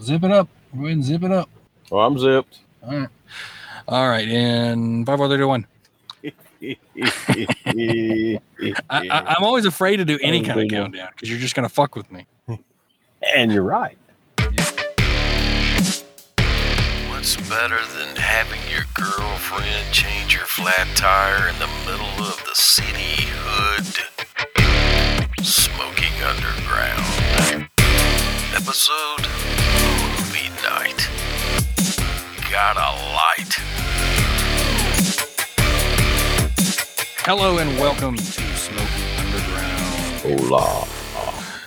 Zip it up. Go ahead and zip it up. Well, I'm zipped. All right. All right. And 5, 4, 3, 2, 1. I'm always afraid to do any kind of countdown because you're just going to fuck with me. And you're right. What's better than having your girlfriend change your flat tire in the middle of the city hood? Smoking Underground. Episode Movie Night. Got a light. Hello and welcome to Smoking Underground. Hola.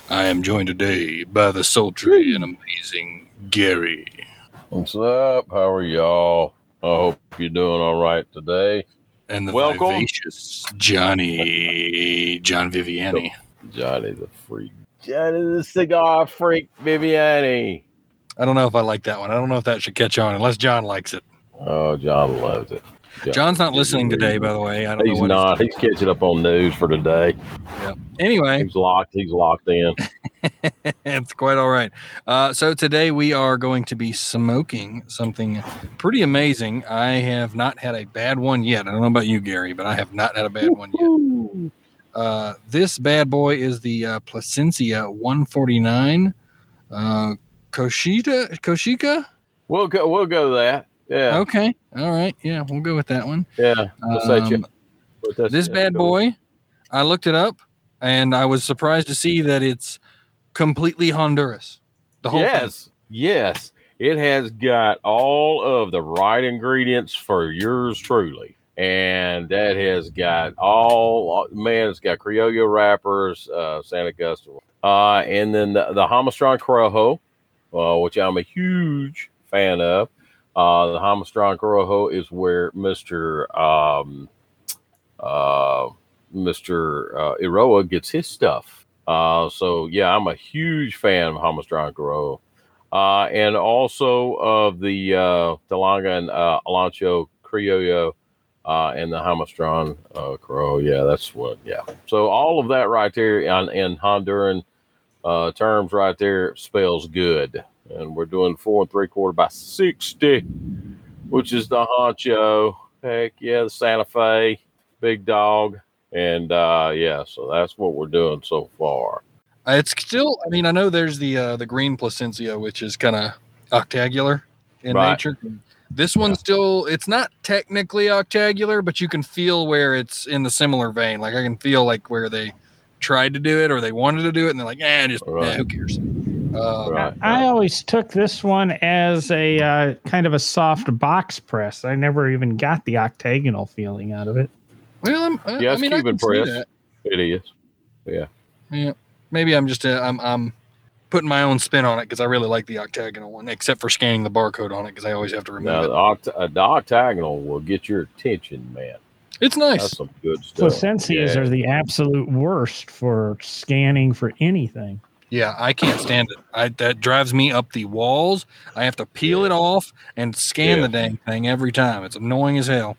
I am joined today by the sultry and amazing Gary. What's up? How are y'all? I hope you're doing all right today. And the vivacious Johnny, John Viviani. Johnny the freak. Johnny the cigar freak, Viviani. I don't know if I like that one. I don't know if that should catch on unless John likes it. Oh, John loves it. John's not listening today, by the way. I don't know what not. He's catching up on news for today. Yep. Anyway. He's locked in. It's quite all right. So today we are going to be smoking something pretty amazing. I have not had a bad one yet. I don't know about you, Gary, but I have not had a bad one yet. This bad boy is the Plasencia 149 Koshita? We'll go that. Yeah. Okay. All right. Yeah, we'll go with that one. Yeah. This bad boy, I looked it up, and I was surprised to see that it's completely Honduras. The whole thing. Yes. It has got all of the right ingredients for yours truly, and that has got it's got Criollo wrappers, San Augusto, and then the Hamastron Corojo, which I'm a huge fan of. The Hamastron Corojo is where Mr. AROA gets his stuff. So yeah, I'm a huge fan of Hamastron Corojo, and also of the DeLonga and Aloncho Criollo, and the Hamastron Corojo. Yeah, that's what. Yeah. So all of that right there in Honduran terms, right there spells good. And we're doing 4 3/4 by 60, which is the honcho. Heck yeah, the Santa Fe, big dog. And so that's what we're doing so far. It's still, I mean, I know there's the green Plasencia, which is kind of octagular in nature. This one's still, it's not technically octagular, but you can feel where it's in the similar vein. Like I can feel like where they tried to do it or they wanted to do it and they're like, who cares? I always took this one as a kind of a soft box press. I never even got the octagonal feeling out of it. Well, I mean, Cuban press. It is. Yeah. Yeah. Maybe I'm just I'm putting my own spin on it because I really like the octagonal one, except for scanning the barcode on it because I always have to remember. The octagonal will get your attention, man. It's nice. That's some good stuff. Plasencias are the absolute worst for scanning for anything. Yeah, I can't stand it. That drives me up the walls. I have to peel it off and scan the dang thing every time. It's annoying as hell.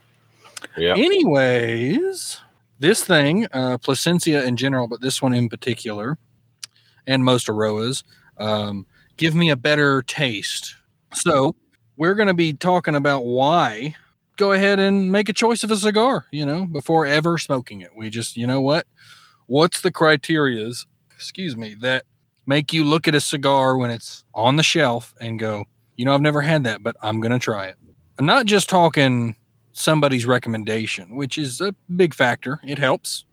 Yeah. Anyways, this thing, Plasencia in general, but this one in particular, and most AROAs, give me a better taste. So we're going to be talking about why. Go ahead and make a choice of a cigar, before ever smoking it. We just, what's the criterias, that make you look at a cigar when it's on the shelf and go, I've never had that, but I'm going to try it. I'm not just talking somebody's recommendation, which is a big factor. It helps,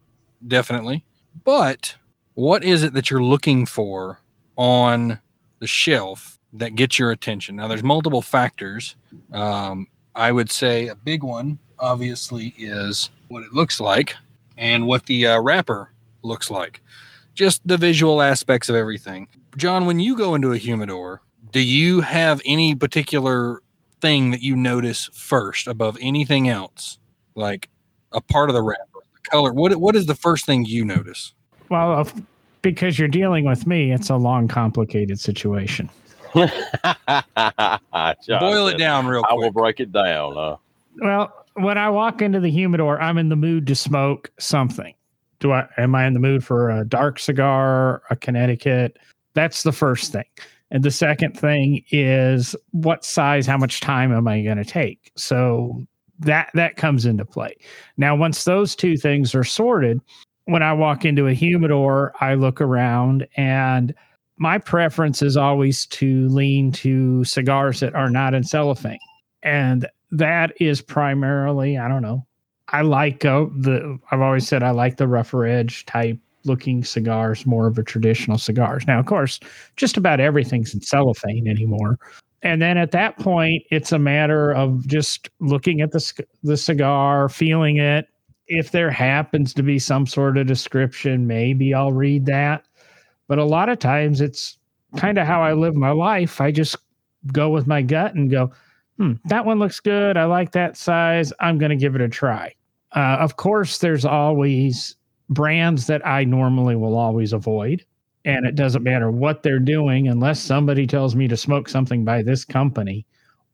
definitely. But what is it that you're looking for on the shelf that gets your attention? Now, there's multiple factors. I would say a big one, obviously, is what it looks like and what the wrapper looks like. Just the visual aspects of everything. John, when you go into a humidor, do you have any particular thing that you notice first above anything else? Like a part of the wrapper, the color. What is the first thing you notice? Well, because you're dealing with me, it's a long, complicated situation. John, boil it down real quick. I will break it down. Well, when I walk into the humidor, I'm in the mood to smoke something. Am I in the mood for a dark cigar, a Connecticut? That's the first thing. And the second thing is what size, how much time am I going to take? So that comes into play. Now, once those two things are sorted, when I walk into a humidor, I look around, and my preference is always to lean to cigars that are not in cellophane. And that is primarily, I don't know, I like I've always said I like the rougher edge type looking cigars, more of a traditional cigars. Now, of course, just about everything's in cellophane anymore. And then at that point, it's a matter of just looking at the cigar, feeling it. If there happens to be some sort of description, maybe I'll read that. But a lot of times it's kind of how I live my life. I just go with my gut and go, that one looks good. I like that size. I'm going to give it a try. Of course, there's always brands that I normally will always avoid. And it doesn't matter what they're doing unless somebody tells me to smoke something by this company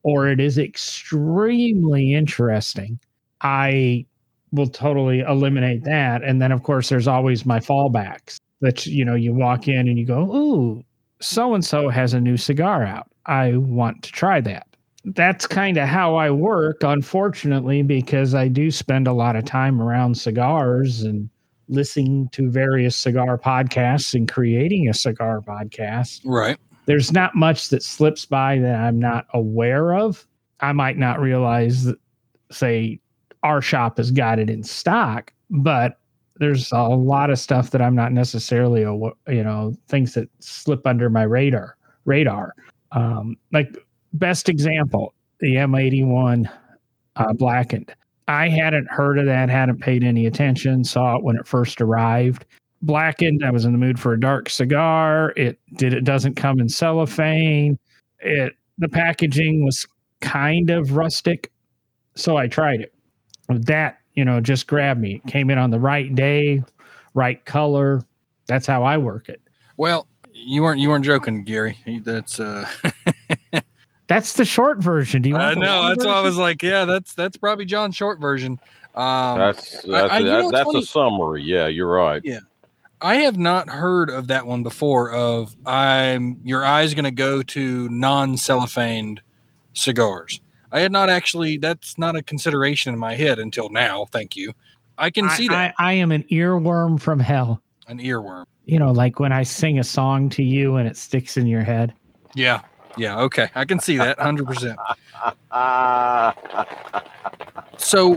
or it is extremely interesting. I will totally eliminate that. And then, of course, there's always my fallbacks that, you know, you walk in and you go, ooh, so-and-so has a new cigar out. I want to try that. That's kind of how I work, unfortunately, because I do spend a lot of time around cigars and listening to various cigar podcasts and creating a cigar podcast. Right. There's not much that slips by that I'm not aware of. I might not realize that, say, our shop has got it in stock, but there's a lot of stuff that I'm not necessarily, things that slip under my radar. Like, best example, the M81 Blackened. I hadn't heard of that, hadn't paid any attention, saw it when it first arrived. Blackened, I was in the mood for a dark cigar. It doesn't come in cellophane. The packaging was kind of rustic, so I tried it. That, just grabbed me. It came in on the right day, right color. That's how I work it. Well, you weren't joking, Gary. That's That's the short version. Do you want I know. That's why I was like, yeah, that's probably John's short version. That's a summary. Yeah, you're right. Yeah, I have not heard of that one before. Your eye's going to go to non-cellophaned cigars. I had not actually. That's not a consideration in my head until now. Thank you. I can see that. I am an earworm from hell. An earworm. Like when I sing a song to you and it sticks in your head. Yeah. Yeah, okay. I can see that 100%. So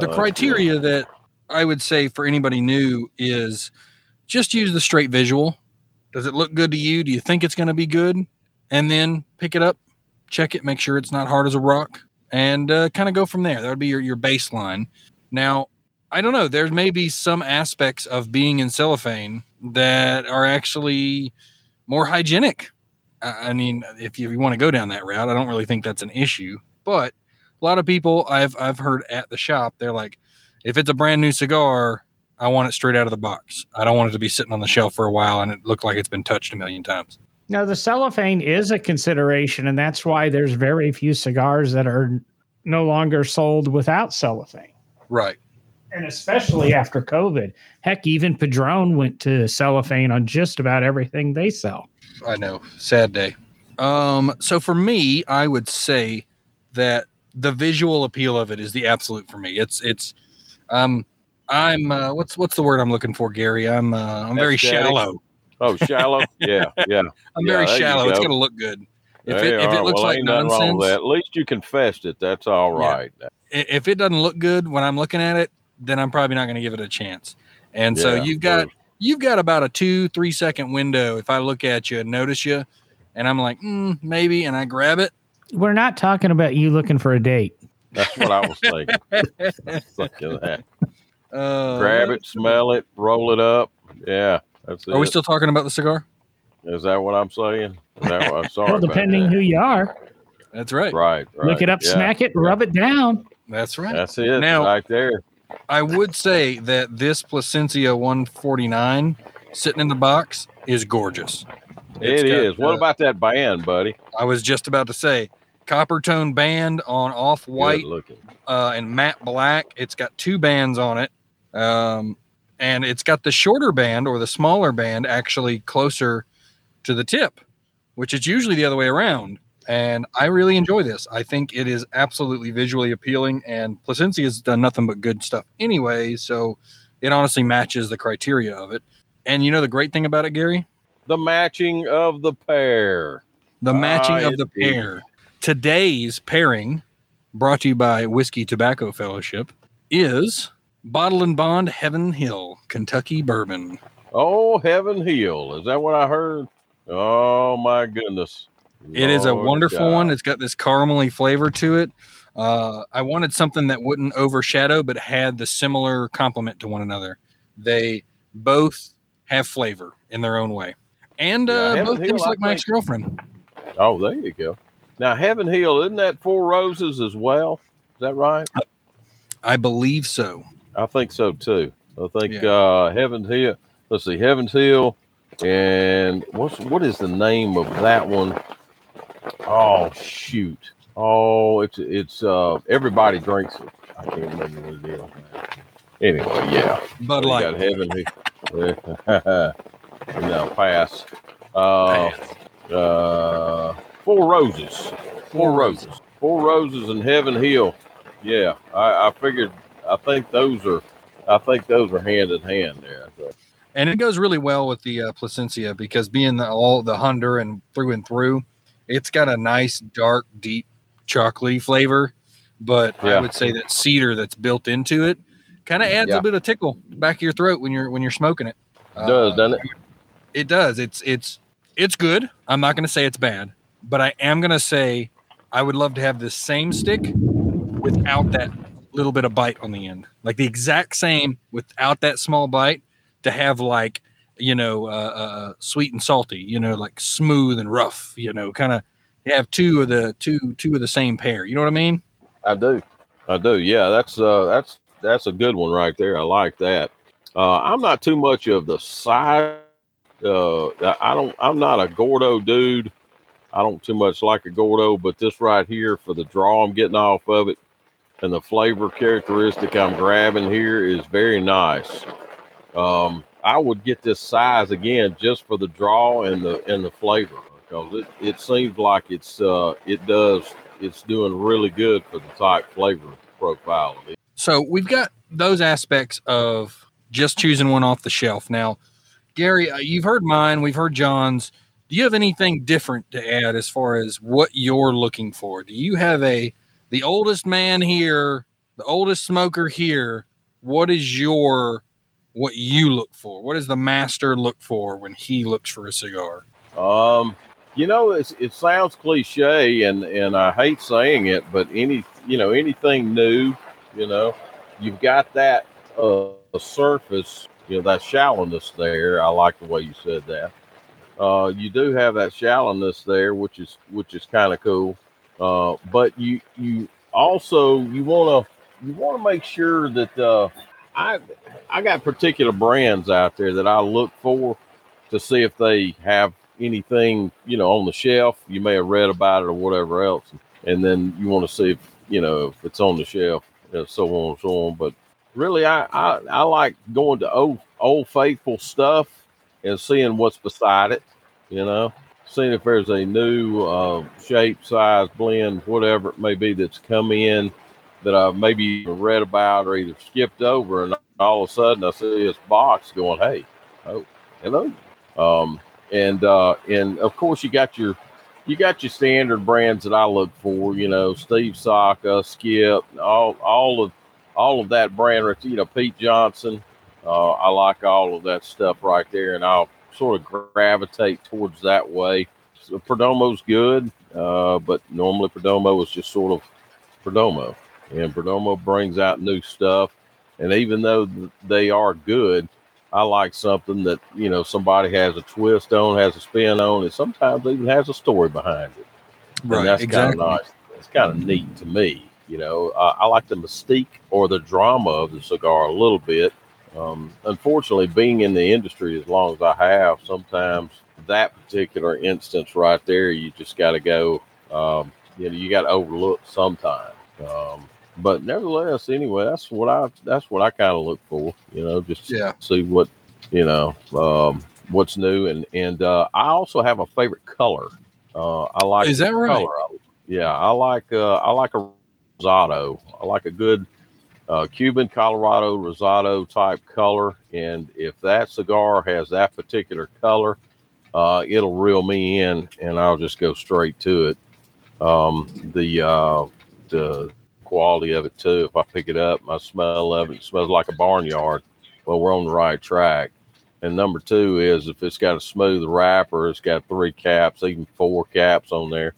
the criteria that I would say for anybody new is just use the straight visual. Does it look good to you? Do you think it's going to be good? And then pick it up, check it, make sure it's not hard as a rock, and kind of go from there. That would be your baseline. Now, I don't know. There may be some aspects of being in cellophane that are actually more hygienic. I mean, if you want to go down that route, I don't really think that's an issue. But a lot of people I've heard at the shop, they're like, if it's a brand new cigar, I want it straight out of the box. I don't want it to be sitting on the shelf for a while and it look like it's been touched a million times. Now, the cellophane is a consideration, and that's why there's very few cigars that are no longer sold without cellophane. Right. And especially after COVID. Heck, even Padron went to cellophane on just about everything they sell. I know. Sad day. So for me, I would say that the visual appeal of it is the absolute for me. I'm what's the word I'm looking for, Gary? I'm very shallow. Oh, shallow. Yeah. I'm very shallow. Go. It's going to look good. If it looks like nonsense. At least you confessed it. That's all right. Yeah. If it doesn't look good when I'm looking at it, then I'm probably not going to give it a chance. And so you've got about a 2-3 second window. If I look at you and notice you and I'm like, maybe, and I grab it. We're not talking about you looking for a date. That's what I was thinking. Look at that. Grab it, smell it, roll it up. Yeah. That's it. Are we still talking about the cigar? Is that what I'm saying? Sorry. Well, depending who you are. That's right. Right. Look it up, smack it, rub it down. That's right. That's it. Now, right there. I would say that this Plasencia 149 sitting in the box is gorgeous. It is. What about that band, buddy? I was just about to say, copper tone band on off-white and matte black. It's got two bands on it. And it's got the shorter band or the smaller band actually closer to the tip. which is usually the other way around. And I really enjoy this. I think it is absolutely visually appealing, and Plasencia has done nothing but good stuff anyway, so it honestly matches the criteria of it. And you know the great thing about it, Gary? The matching of the pair. The matching of the pair. Today's pairing, brought to you by Whiskey Tobacco Fellowship, is Bottle and Bond Heaven Hill Kentucky Bourbon. Oh, Heaven Hill. Is that what I heard? Oh, my goodness. It is a wonderful one. It's got this caramely flavor to it. I wanted something that wouldn't overshadow, but had the similar complement to one another. They both have flavor in their own way. And both things like my ex-girlfriend. Oh, there you go. Now, Heaven Hill, isn't that Four Roses as well? Is that right? I believe so. I think so, too. I think Heaven Hill. Let's see, Heaven Hill. And what is the name of that one? Oh, shoot. Oh, it's everybody drinks it. I can't remember what it is. Anyway, yeah. Bud Light. Got Heaven Hill. No, pass. Four Roses. Four Roses and Heaven Hill. Yeah, I figured. I think those are hand in hand there. So. And it goes really well with the Plasencia, because being all the Honduran through and through, it's got a nice, dark, deep, chocolatey flavor. But I would say that cedar that's built into it kind of adds a bit of tickle back of your throat when you're smoking it. It does, doesn't it? It does. It's good. I'm not going to say it's bad, but I am going to say I would love to have this same stick without that little bit of bite on the end, like the exact same without that small bite, to have like, you know, sweet and salty, you know, like smooth and rough, you know, kind of have two of the same pair. You know what I mean? I do. Yeah. That's a good one right there. I like that. I'm not too much of the side. I'm not a Gordo dude. I don't too much like a Gordo, but this right here for the draw I'm getting off of it and the flavor characteristic I'm grabbing here is very nice. I would get this size again just for the draw and the flavor, because it seems like it's doing really good for the type flavor profile of it. So we've got those aspects of just choosing one off the shelf. Now, Gary, you've heard mine. We've heard John's. Do you have anything different to add as far as what you're looking for? Do you have the oldest man here, the oldest smoker here? What is what you look for? What does the master look for when he looks for a cigar? You know, it sounds cliche, and I hate saying it, but anything new, you know, you've got that surface, you know, that shallowness there. I like the way you said that. You do have that shallowness there, which is kind of cool. But you also want to make sure that I got particular brands out there that I look for to see if they have anything, you know, on the shelf. You may have read about it or whatever else, and then you want to see if, you know, if it's on the shelf, and so on and so on. But really, I like going to old faithful stuff and seeing what's beside it, you know, seeing if there's a new shape, size, blend, whatever it may be that's come in that I've maybe read about or either skipped over, and all of a sudden I see this box going, hey, oh, hello. And of course you got your standard brands that I look for, you know, Steve Saka, Skip, all of that brand, you know, Pete Johnson. I like all of that stuff right there, and I'll sort of gravitate towards that way. So Perdomo's good, but normally Perdomo is just sort of Perdomo, and Perdomo brings out new stuff. And even though they are good, I like something that, you know, somebody has a twist on, has a spin on, and sometimes even has a story behind it. Right, and that's exactly. Kind of nice. It's kind of neat to me. You know, I like the mystique or the drama of the cigar a little bit. Unfortunately, being in the industry as long as I have, sometimes that particular instance right there, you just got to go, you know, you got to overlook sometimes. But nevertheless, anyway, that's what I kind of look for, you know, just see what, you know, what's new. And I also have a favorite color. I like. Is that color. Right? Yeah, I like a Rosado. I like a good Cuban Colorado Rosado type color, and if that cigar has that particular color, it'll reel me in, and I'll just go straight to it. The quality of it too. If I pick it up, I smell of it. It smells like a barnyard. Well, we're on the right track. And number two is if it's got a smooth wrapper, it's got three caps, even four caps on there,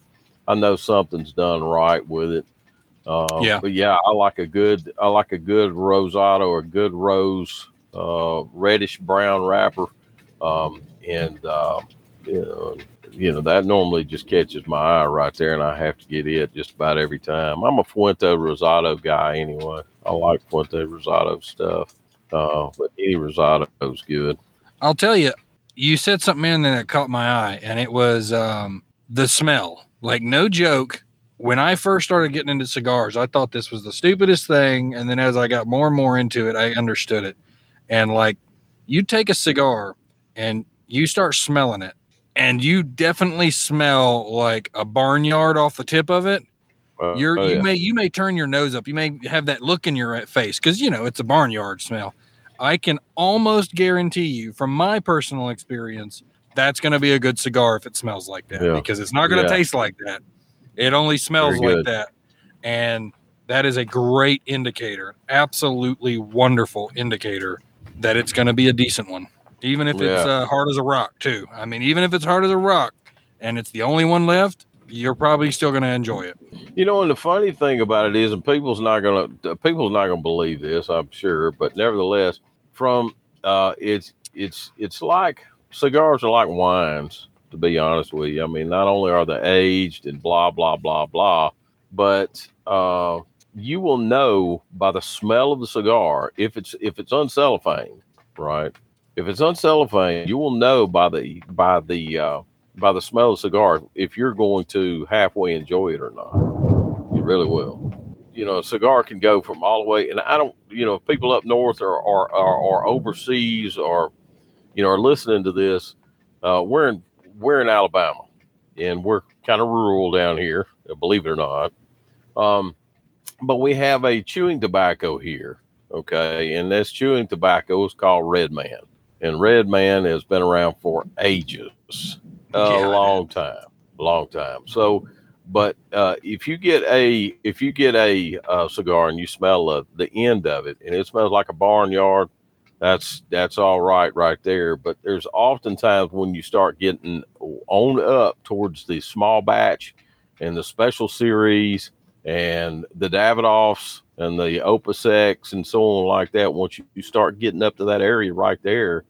I know something's done right with it. But yeah, I like a good Rosado or a good rose, reddish brown wrapper. You know, that normally just catches my eye right there, and I have to get it just about every time. I'm a Fuente Rosado guy anyway. I like Fuente Rosado stuff, but any Rosado's good. I'll tell you, you said something in there that caught my eye, and it was the smell. Like, no joke, when I first started getting into cigars, I thought this was the stupidest thing, and then as I got more and more into it, I understood it. And, like, you take a cigar, and you start smelling it, and you definitely smell like a barnyard off the tip of it. You may turn your nose up. You may have that look in your face because, you know, it's a barnyard smell. I can almost guarantee you from my personal experience, that's going to be a good cigar if it smells like that because it's not going to taste like that. It only smells like that. And that is a great indicator, absolutely wonderful indicator that it's going to be a decent one. Even if it's hard as a rock, too. I mean, even if it's hard as a rock and it's the only one left, you're probably still going to enjoy it. You know, and the funny thing about it is, and people's not going to believe this, I'm sure, but nevertheless, from it's like cigars are like wines, to be honest with you. I mean, not only are they aged and blah blah blah blah, but you will know by the smell of the cigar if it's uncellophaned, right? If it's uncellophaned, you will know by the smell of the cigar if you're going to halfway enjoy it or not. You really will. You know, a cigar can go from all the way, and I don't. You know, people up north or overseas or, you know, are listening to this. We're in Alabama, and we're kind of rural down here, believe it or not. But we have a chewing tobacco here, okay, and this chewing tobacco is called Red Man. And Red Man has been around for ages, a long time. So, but if you get a cigar and you smell the end of it and it smells like a barnyard, that's all right there. But there's oftentimes when you start getting on up towards the small batch and the special series and the Davidoffs and the Opus X and so on like that, once you start getting up to that area right there,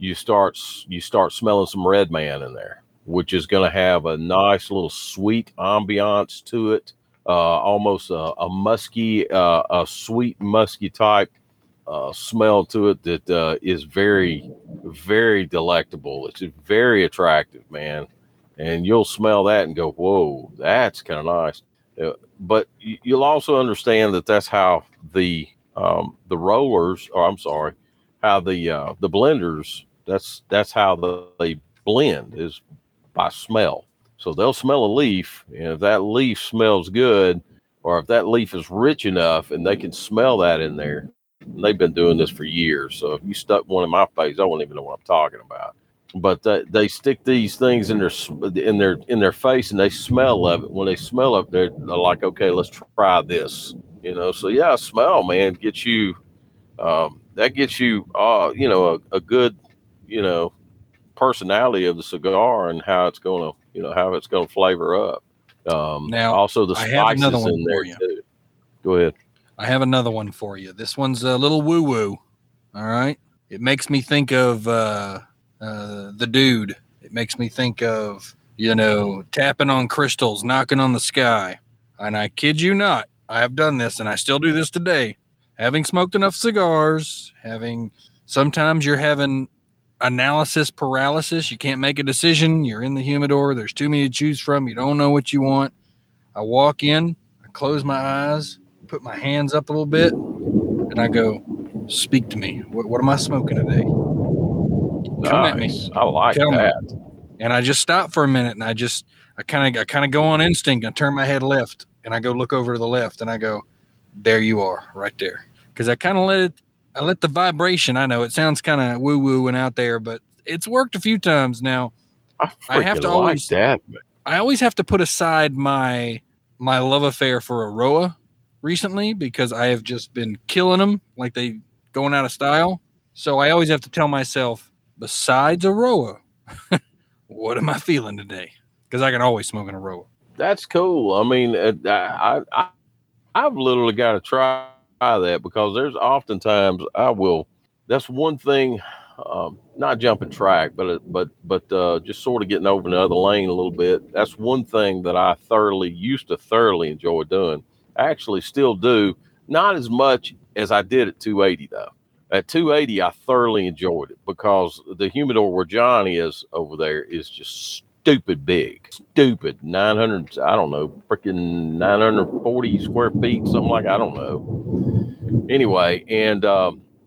you start smelling some Red Man in there, which is going to have a nice little sweet ambiance to it, almost a sweet musky type smell to it that is very, very delectable. It's very attractive, man. And you'll smell that and go, whoa, that's kind of nice. But you'll also understand that that's how the blenders, that's how they blend is by smell. So they'll smell a leaf, and if that leaf smells good, or if that leaf is rich enough and they can smell that in there, and they've been doing this for years. So if you stuck one in my face, I wouldn't even know what I'm talking about. But they stick these things in their face, and they smell of it. When they smell of it, they're like, okay, let's try this, you know. So yeah, smell, man, gets you. That gets you, you know, a good, you know, personality of the cigar and how it's going to, you know, how it's going to flavor up. Now, also the spices in there too. Go ahead. I have another one for you. This one's a little woo woo. All right, it makes me think of. The dude. It makes me think of, you know, tapping on crystals, knocking on the sky. And I kid you not, I have done this, and I still do this today. Having smoked enough cigars, sometimes you're having analysis paralysis. You can't make a decision. You're in the humidor. There's too many to choose from. You don't know what you want. I walk in, I close my eyes, put my hands up a little bit, and I go, speak to me. What am I smoking today? Come at me. I like that. And I just stopped for a minute, and I just I kind of go on instinct. I turn my head left and I go look over to the left and I go, there you are right there. Cause I kind of let the vibration. I know it sounds kind of woo woo and out there, but it's worked a few times now. I have to always, like that. I always have to put aside my love affair for AROA recently because I have just been killing them like they going out of style. So I always have to tell myself, besides AROA, what am I feeling today? Because I can always smoke an AROA. That's cool. I mean, I've literally got to try that because there's oftentimes I will. That's one thing. Not jumping track, but just sort of getting over in the other lane a little bit. That's one thing that I used to thoroughly enjoy doing. I actually still do, not as much as I did at 280 though. At 280, I thoroughly enjoyed it because the humidor where Johnny is over there is just stupid big, 900. I don't know, freaking 940 square feet, something like I don't know. Anyway,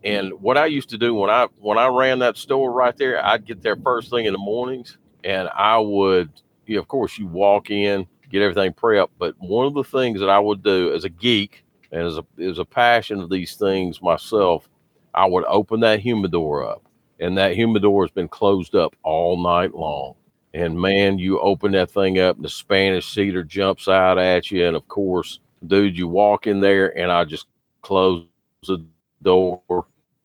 and what I used to do when I ran that store right there, I'd get there first thing in the mornings and I would, you know, of course you walk in, get everything prepped. But one of the things that I would do as a geek and as a passion of these things myself, I would open that humidor up, and that humidor has been closed up all night long. And man, you open that thing up and the Spanish cedar jumps out at you. And of course, dude, you walk in there and I just close the door.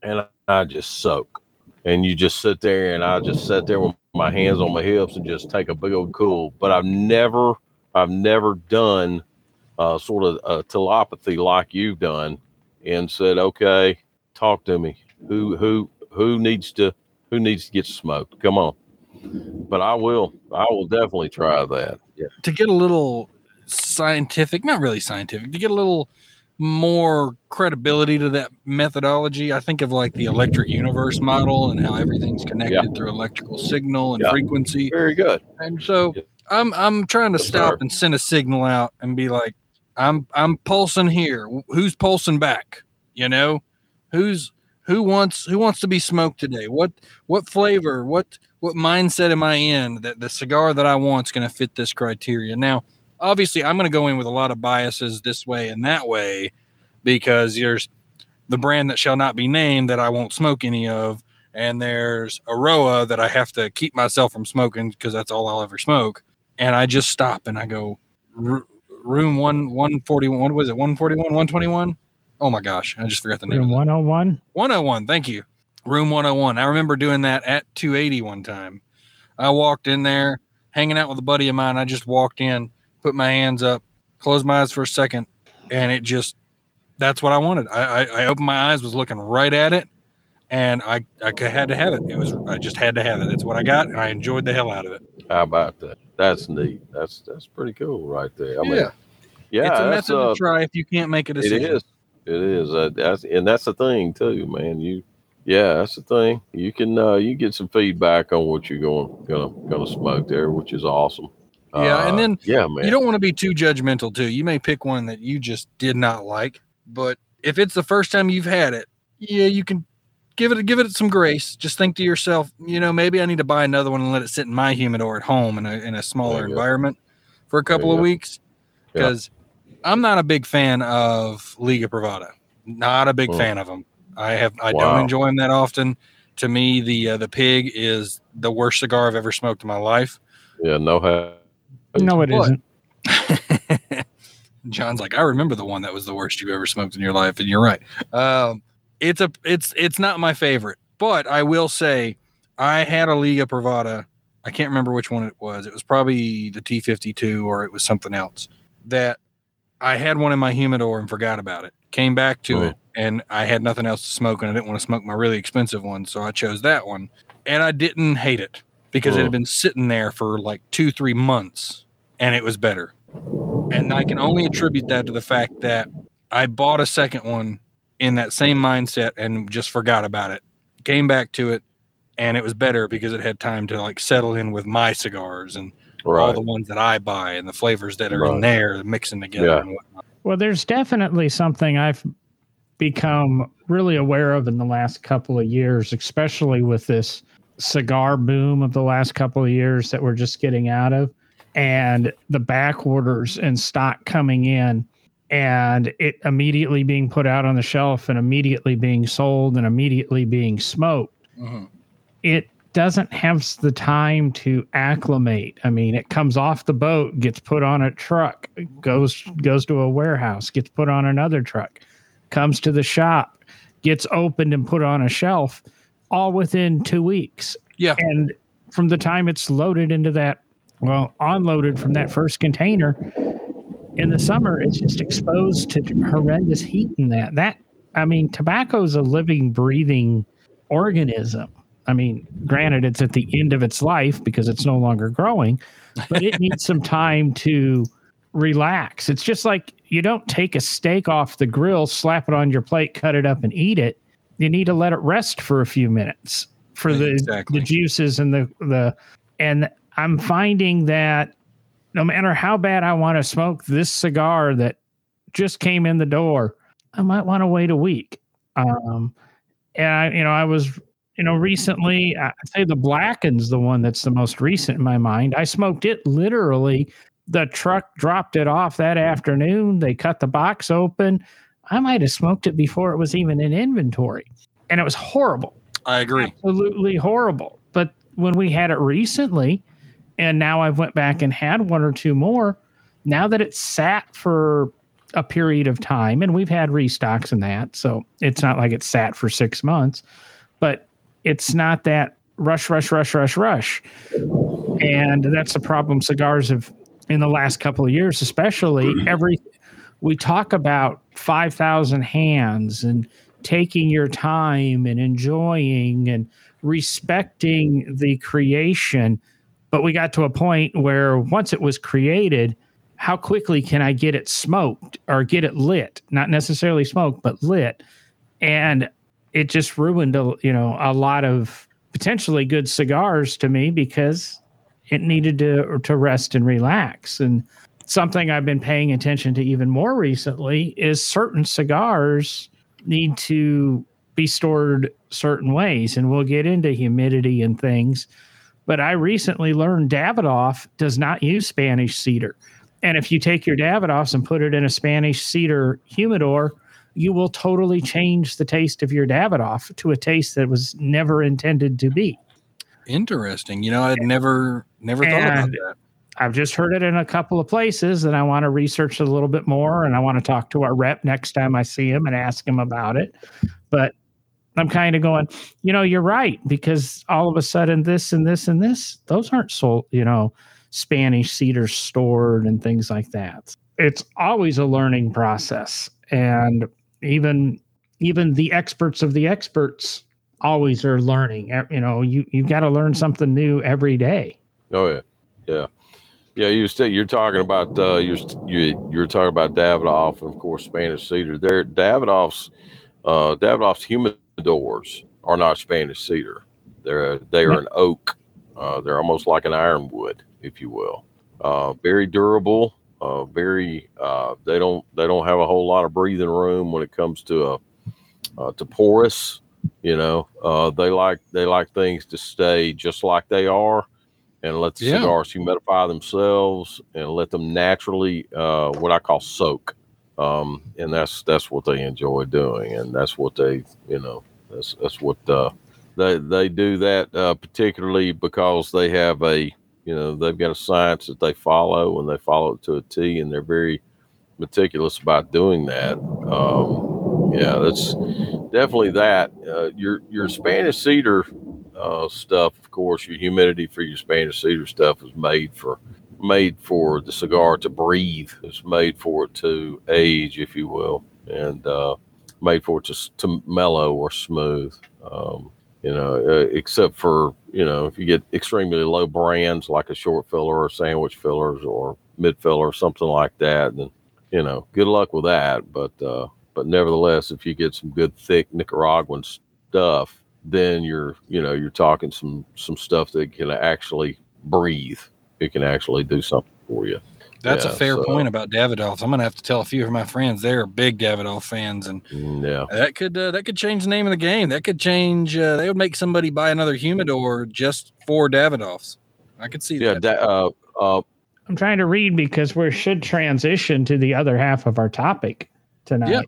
And I just soak, and you just sit there, and I just sit there with my hands on my hips and just take a big old cool. But I've never done sort of a telepathy like you've done, and said, okay, talk to me. Who needs to get smoked? Come on. But I will definitely try that. Yeah. To get a little scientific, not really scientific, to get a little more credibility to that methodology, I think of like the electric universe model and how everything's connected through electrical signal and frequency. Very good. And so I'm trying to stop and send a signal out and be like, I'm pulsing here. Who's pulsing back? You know, who wants to be smoked today? What flavor? What mindset am I in that the cigar that I want's going to fit this criteria? Now, obviously, I'm going to go in with a lot of biases this way and that way because there's the brand that shall not be named that I won't smoke any of, and there's AROA that I have to keep myself from smoking because that's all I'll ever smoke. And I just stop and I go, room 141, what was it, 141, 121? Oh, my gosh, I just forgot the name. Room 101? 101, thank you. Room 101. I remember doing that at 280 one time. I walked in there, hanging out with a buddy of mine. I just walked in, put my hands up, closed my eyes for a second, and it just, that's what I wanted. I opened my eyes, was looking right at it, and I had to have it. I just had to have it. That's what I got, and I enjoyed the hell out of it. How about that? That's neat. That's pretty cool right there. I mean, it's a method to try if you can't make a decision. It is. And that's the thing too, man. That's the thing. You can you get some feedback on what you're gonna smoke there, which is awesome. Yeah, and then you don't want to be too judgmental, too. You may pick one that you just did not like, but if it's the first time you've had it, yeah, you can give it some grace. Just think to yourself, you know, maybe I need to buy another one and let it sit in my humidor at home in a smaller environment for a couple of weeks, because I'm not a big fan of Liga Privada. Not a big fan of them. I don't enjoy them that often. To me, the pig is the worst cigar I've ever smoked in my life. Yeah, no hat. No, it isn't. John's like, I remember the one that was the worst you've ever smoked in your life, and you're right. It's not my favorite, but I will say I had a Liga Privada. I can't remember which one it was. It was probably the T52 or it was something else that I had one in my humidor and forgot about it. Came back to it, and I had nothing else to smoke, and I didn't want to smoke my really expensive one, so I chose that one, and I didn't hate it. Because it had been sitting there for like 2-3 months and it was better. And I can only attribute that to the fact that I bought a second one in that same mindset and just forgot about it. Came back to it and it was better because it had time to like settle in with my cigars and all the ones that I buy and the flavors that are in there mixing together and whatnot. Well, there's definitely something I've become really aware of in the last couple of years, especially with this cigar boom of the last couple of years that we're just getting out of, and the back orders and stock coming in and it immediately being put out on the shelf and immediately being sold and immediately being smoked, it doesn't have the time to acclimate. I mean, it comes off the boat, gets put on a truck, goes to a warehouse, gets put on another truck, comes to the shop, gets opened and put on a shelf, all within 2 weeks. Yeah. And from the time it's loaded into that, well, unloaded from that first container in the summer, it's just exposed to horrendous heat in that. I mean, tobacco is a living, breathing organism. I mean, granted, it's at the end of its life because it's no longer growing, but it needs some time to relax. It's just like you don't take a steak off the grill, slap it on your plate, cut it up, and eat it. You need to let it rest for a few minutes for the juices and the. And I'm finding that no matter how bad I want to smoke this cigar that just came in the door, I might want to wait a week. Recently, I say the Blackened's the one that's the most recent in my mind. I smoked it literally. The truck dropped it off that afternoon. They cut the box open. I might have smoked it before it was even in inventory. And it was horrible. I agree. Absolutely horrible. But when we had it recently, and now I've went back and had one or two more, now that it's sat for a period of time, and we've had restocks in that, so it's not like it sat for 6 months, but it's not that rush. And that's the problem cigars have in the last couple of years, especially we talk about 5,000 hands and taking your time and enjoying and respecting the creation. But we got to a point where once it was created, how quickly can I get it smoked or get it lit? Not necessarily smoked, but lit. And it just ruined a lot of potentially good cigars to me because it needed to rest and relax. And something I've been paying attention to even more recently is certain cigars need to be stored certain ways, and we'll get into humidity and things. But I recently learned Davidoff does not use Spanish cedar. And if you take your Davidoffs and put it in a Spanish cedar humidor, you will totally change the taste of your Davidoff to a taste that was never intended to be. Interesting. I'd never thought about that. I've just heard it in a couple of places, and I want to research a little bit more, and I want to talk to our rep next time I see him and ask him about it. But I'm kind of going, you're right, because all of a sudden this and this and this, those aren't sold, Spanish cedar stored and things like that. It's always a learning process. And even the experts of the experts always are learning. You've got to learn something new every day. Oh yeah, yeah, yeah. You're talking about Davidoff and of course Spanish cedar. There, Davidoff's humidors are not Spanish cedar. They are an oak. They're almost like an ironwood, if you will. Very durable. They don't have a whole lot of breathing room when it comes to porous. They like things to stay just like they are, and let the cigars humidify themselves and let them naturally what I call soak. And that's what they enjoy doing, and that's what they they do that particularly because they have a. They've got a science that they follow, and they follow it to a T, and they're very meticulous about doing that. That's definitely that. Your Spanish cedar stuff, of course, your humidity for your Spanish cedar stuff is made for the cigar to breathe. It's made for it to age, if you will, and made for it to mellow or smooth. Except for, if you get extremely low brands like a short filler or sandwich fillers or mid filler or something like that, then, good luck with that. But nevertheless, if you get some good, thick Nicaraguan stuff, then you're talking some stuff that can actually breathe. It can actually do something for you. That's a fair point about Davidoff. I'm going to have to tell a few of my friends. They're big Davidoff fans, and that could change the name of the game. That could change. They would make somebody buy another humidor just for Davidoffs. I could see that. I'm trying to read because we should transition to the other half of our topic tonight. Yeah,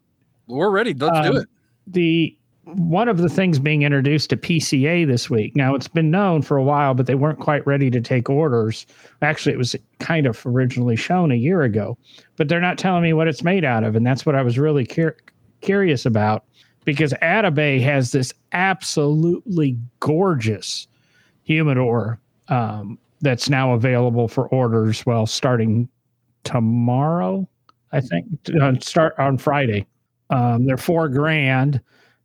we're ready. Let's do it. One of the things being introduced to PCA this week. Now, it's been known for a while, but they weren't quite ready to take orders. Actually, it was kind of originally shown a year ago, but they're not telling me what it's made out of. And that's what I was really curious about, because Atabey has this absolutely gorgeous humidor that's now available for orders. Well, starting tomorrow, I think, start on Friday. They're $4,000.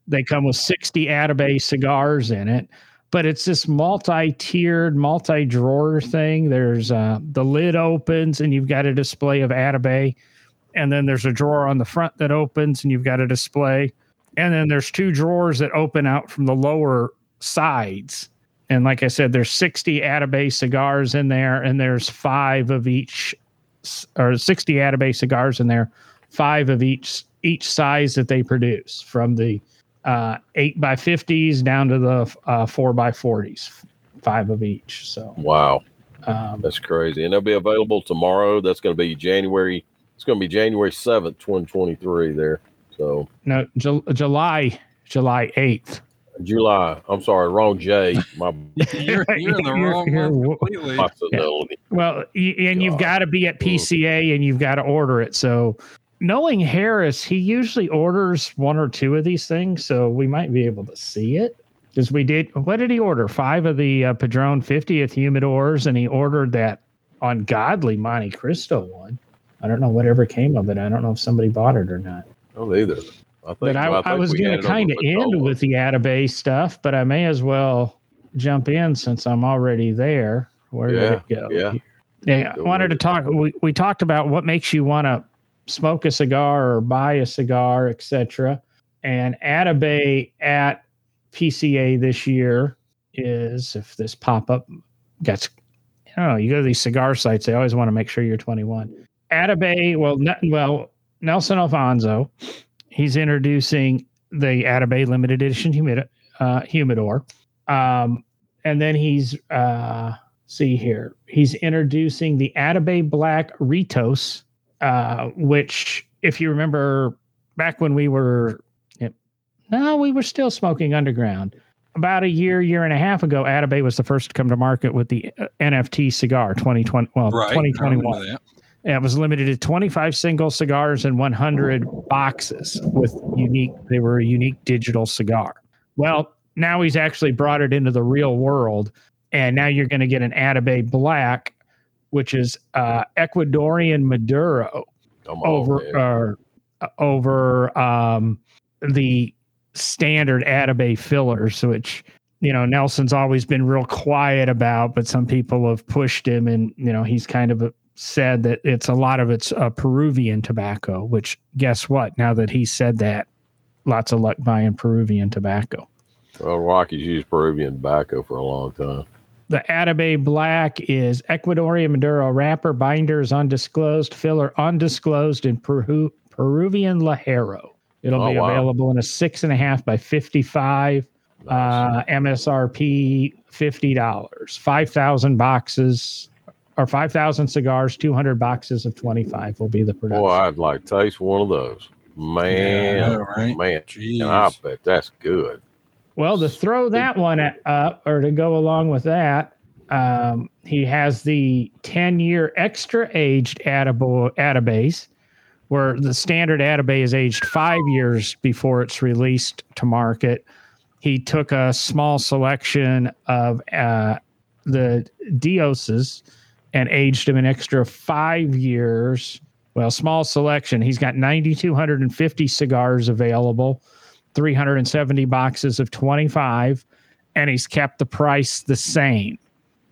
They come with 60 Atabey cigars in it, but it's this multi-tiered, multi-drawer thing. There's the lid opens and you've got a display of Atabey, and then there's a drawer on the front that opens and you've got a display, and then there's two drawers that open out from the lower sides. And like I said, there's 60 Atabey cigars in there, and there's 5 of each, or 60 Atabey cigars in there, 5 of each size that they produce, from the 8x50s down to the 4x40s, 5 of each. So wow, that's crazy. And they'll be available tomorrow. That's going to be January. It's going to be January 7th, 2023. There. So no, July 8th. July. I'm sorry, wrong J. My you're in the wrong one completely. Yeah. Well, and you've got to be at PCA and you've got to order it. So, knowing Harris, he usually orders one or two of these things, so we might be able to see it. Because we did. What did he order? 5 of the Padron 50th humidors, and he ordered that ungodly Monte Cristo one. I don't know whatever came of it. I don't know if somebody bought it or not. Oh, either. I was going to kind of end with the Atabey stuff, but I may as well jump in since I'm already there. Where did it go? Yeah. I wanted to talk. We talked about what makes you want to smoke a cigar or buy a cigar, etc. And Atabey at PCA this year is, if this pop up gets, I don't know, you go to these cigar sites, they always want to make sure you're 21. Atabey, Nelson Alfonso. He's introducing the Atabey limited edition humidor. And then he's, see here, he's introducing the Atabey Black Ritos, which, if you remember back when we were still smoking underground. About a year and a half ago, Atabey was the first to come to market with the NFT cigar 2021. And it was limited to 25 single cigars and 100 boxes they were a unique digital cigar. Well, now he's actually brought it into the real world. And now you're going to get an Atabey Black, which is Ecuadorian Maduro over the standard Atabey fillers, which, Nelson's always been real quiet about, but some people have pushed him, and, he's kind of said that a lot of it's Peruvian tobacco, which, guess what? Now that he said that, lots of luck buying Peruvian tobacco. Well, Rockies used Peruvian tobacco for a long time. The Atabey Black is Ecuadorian Maduro wrapper, binders undisclosed, filler undisclosed, and Peruvian Lajero. It'll be available in a 6.5 by 55, nice. MSRP $50, 5,000 boxes. Or 5,000 cigars, 200 boxes of 25 will be the production. Well, I'd like to taste one of those. Man, jeez. I bet that's good. Well, to throw that one up, or to go along with that, he has the 10-year extra-aged Atabeys, where the standard Atabey is aged 5 years before it's released to market. He took a small selection of the Dioses and aged him an extra 5 years. Well, small selection. He's got 9,250 cigars available, 370 boxes of 25, and he's kept the price the same.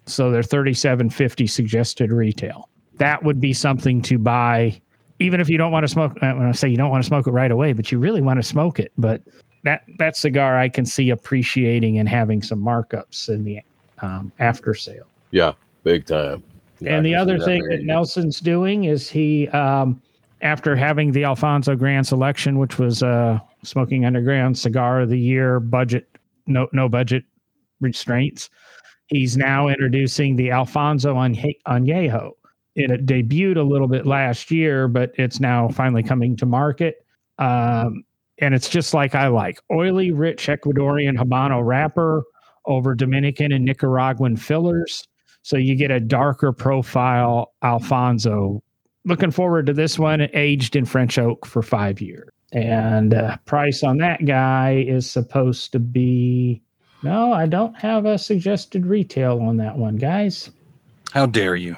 So they're $37.50 suggested retail. That would be something to buy, even if you don't want to smoke. When I say you don't want to smoke it right away, but you really want to smoke it. But that cigar I can see appreciating and having some markups in the after sale. Yeah, big time. And the other thing that Nelson's doing is he, after having the Alfonso Grand Selection, which was Smoking Underground Cigar of the Year, no budget restraints, he's now introducing the Alfonso Añejo, It debuted a little bit last year, but it's now finally coming to market. And it's just like I like. Oily, rich Ecuadorian Habano wrapper over Dominican and Nicaraguan fillers. So you get a darker profile Alfonso. Looking forward to this one, aged in French oak for 5 years. And price on that guy is supposed to be... No, I don't have a suggested retail on that one, guys. How dare you?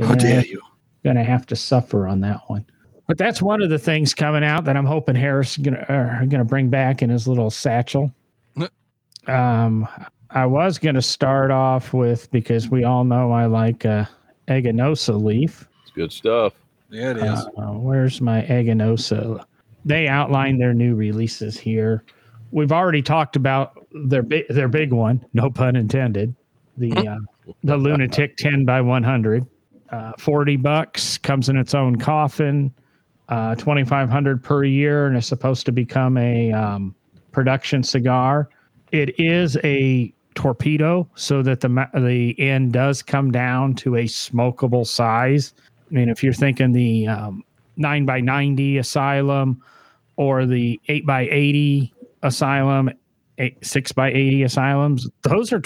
How dare you? Going to have to suffer on that one. But that's one of the things coming out that I'm hoping Harris is going to bring back in his little satchel. I was going to start off with, because we all know I like Eganosa leaf. It's good stuff. Yeah, it is. Where's my Eganosa? They outline their new releases here. We've already talked about their big one, no pun intended, the Lunatic 10x100. $40 comes in its own coffin, $2,500 per year, and is supposed to become a production cigar. It is a torpedo, so that the end does come down to a smokable size. I mean, if you're thinking the 9x90 Asylum or the 8x80 Asylum, 6x80 Asylums, those are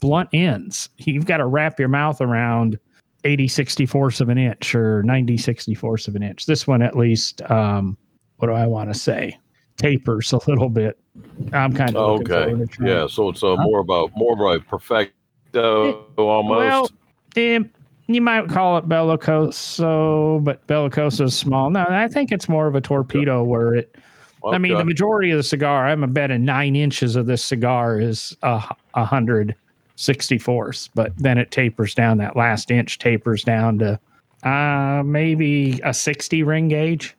blunt ends. You've got to wrap your mouth around 80/64 of an inch or 90/64 of an inch. This one, at least, what do I want to say? Tapers a little bit. I'm kind of okay. Yeah, so it's more of a perfecto almost. Well, you might call it bellicoso, but bellicoso is small. No, I think it's more of a torpedo where it. Okay. I mean, the majority of the cigar, I'm betting 9 inches of this cigar is 100/64, but then it tapers down. That last inch tapers down to maybe a 60 ring gauge.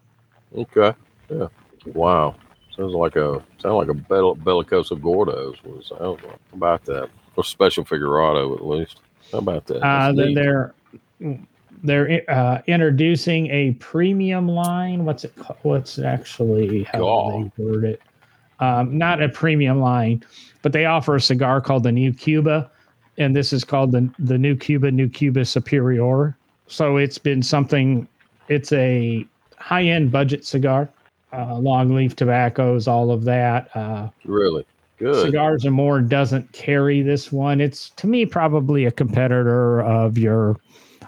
Okay. Yeah. Wow. Sounds like a bellicoso Gordo is what it sounds like. How about that? Or special Figurado at least. How about that? Then they're introducing a premium line. What's it called? What's actually how they word it? Not a premium line, but they offer a cigar called the New Cuba, and this is called the New Cuba Superior. So it's been something. It's a high-end budget cigar, long leaf tobaccos, all of that. Really good. Cigars and More doesn't carry this one. It's, to me, probably a competitor of your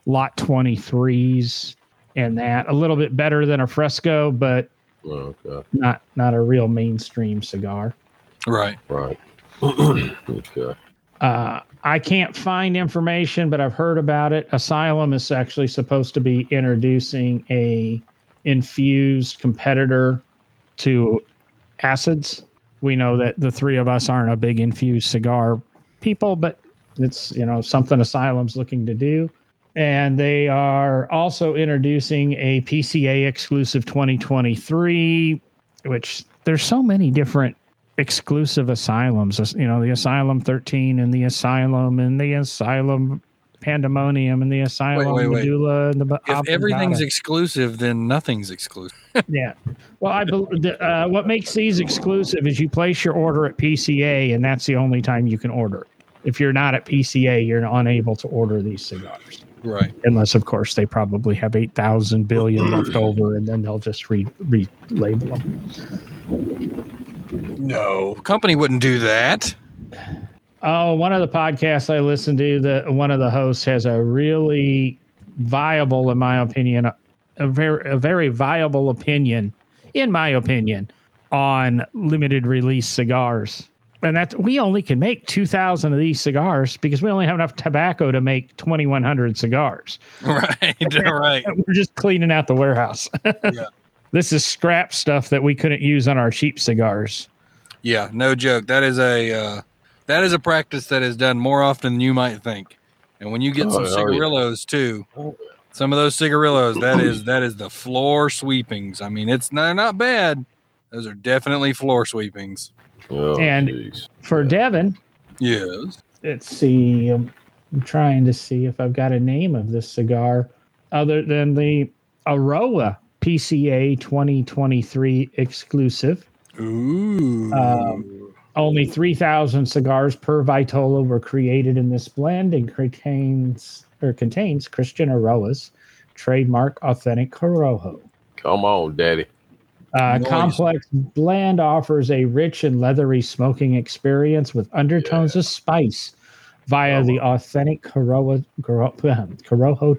Lot 23s and that. A little bit better than a Fresco, but. Oh, okay. Not a real mainstream cigar. Right. Okay. I can't find information, but I've heard about it. Asylum is actually supposed to be introducing a infused competitor to acids. We know that the three of us aren't a big infused cigar people, but it's something Asylum's looking to do. And they are also introducing a PCA exclusive 2023, which there's so many different exclusive Asylums. The Asylum 13 and the Asylum Pandemonium and the Asylum Medulla. And if everything's exclusive, then nothing's exclusive. Yeah. Well, I believe what makes these exclusive is you place your order at PCA, and that's the only time you can order it. If you're not at PCA, you're unable to order these cigars. Right. Unless, of course, they probably have 8,000 billion left over, and then they'll just relabel them. No, company wouldn't do that. Oh, one of the podcasts I listened to, one of the hosts has a really viable, in my opinion, a very viable opinion, in my opinion, on limited release cigars. And that we only can make 2,000 of these cigars because we only have enough tobacco to make 2,100 cigars. Right. We're just cleaning out the warehouse. Yeah. This is scrap stuff that we couldn't use on our cheap cigars. Yeah, no joke. That is a practice that is done more often than you might think. And when you get some cigarillos too, some of those cigarillos, that is the floor sweepings. I mean, they're not bad. Those are definitely floor sweepings. Oh, and geez. For Devin, yes. Let's see. I'm trying to see if I've got a name of this cigar other than the AROA PCA 2023 exclusive. Ooh. Only 3,000 cigars per Vitola were created in this blend and contains Christian Aeroas trademark authentic Corojo. Come on, Daddy. Complex blend offers a rich and leathery smoking experience with undertones of spice via the authentic Corojo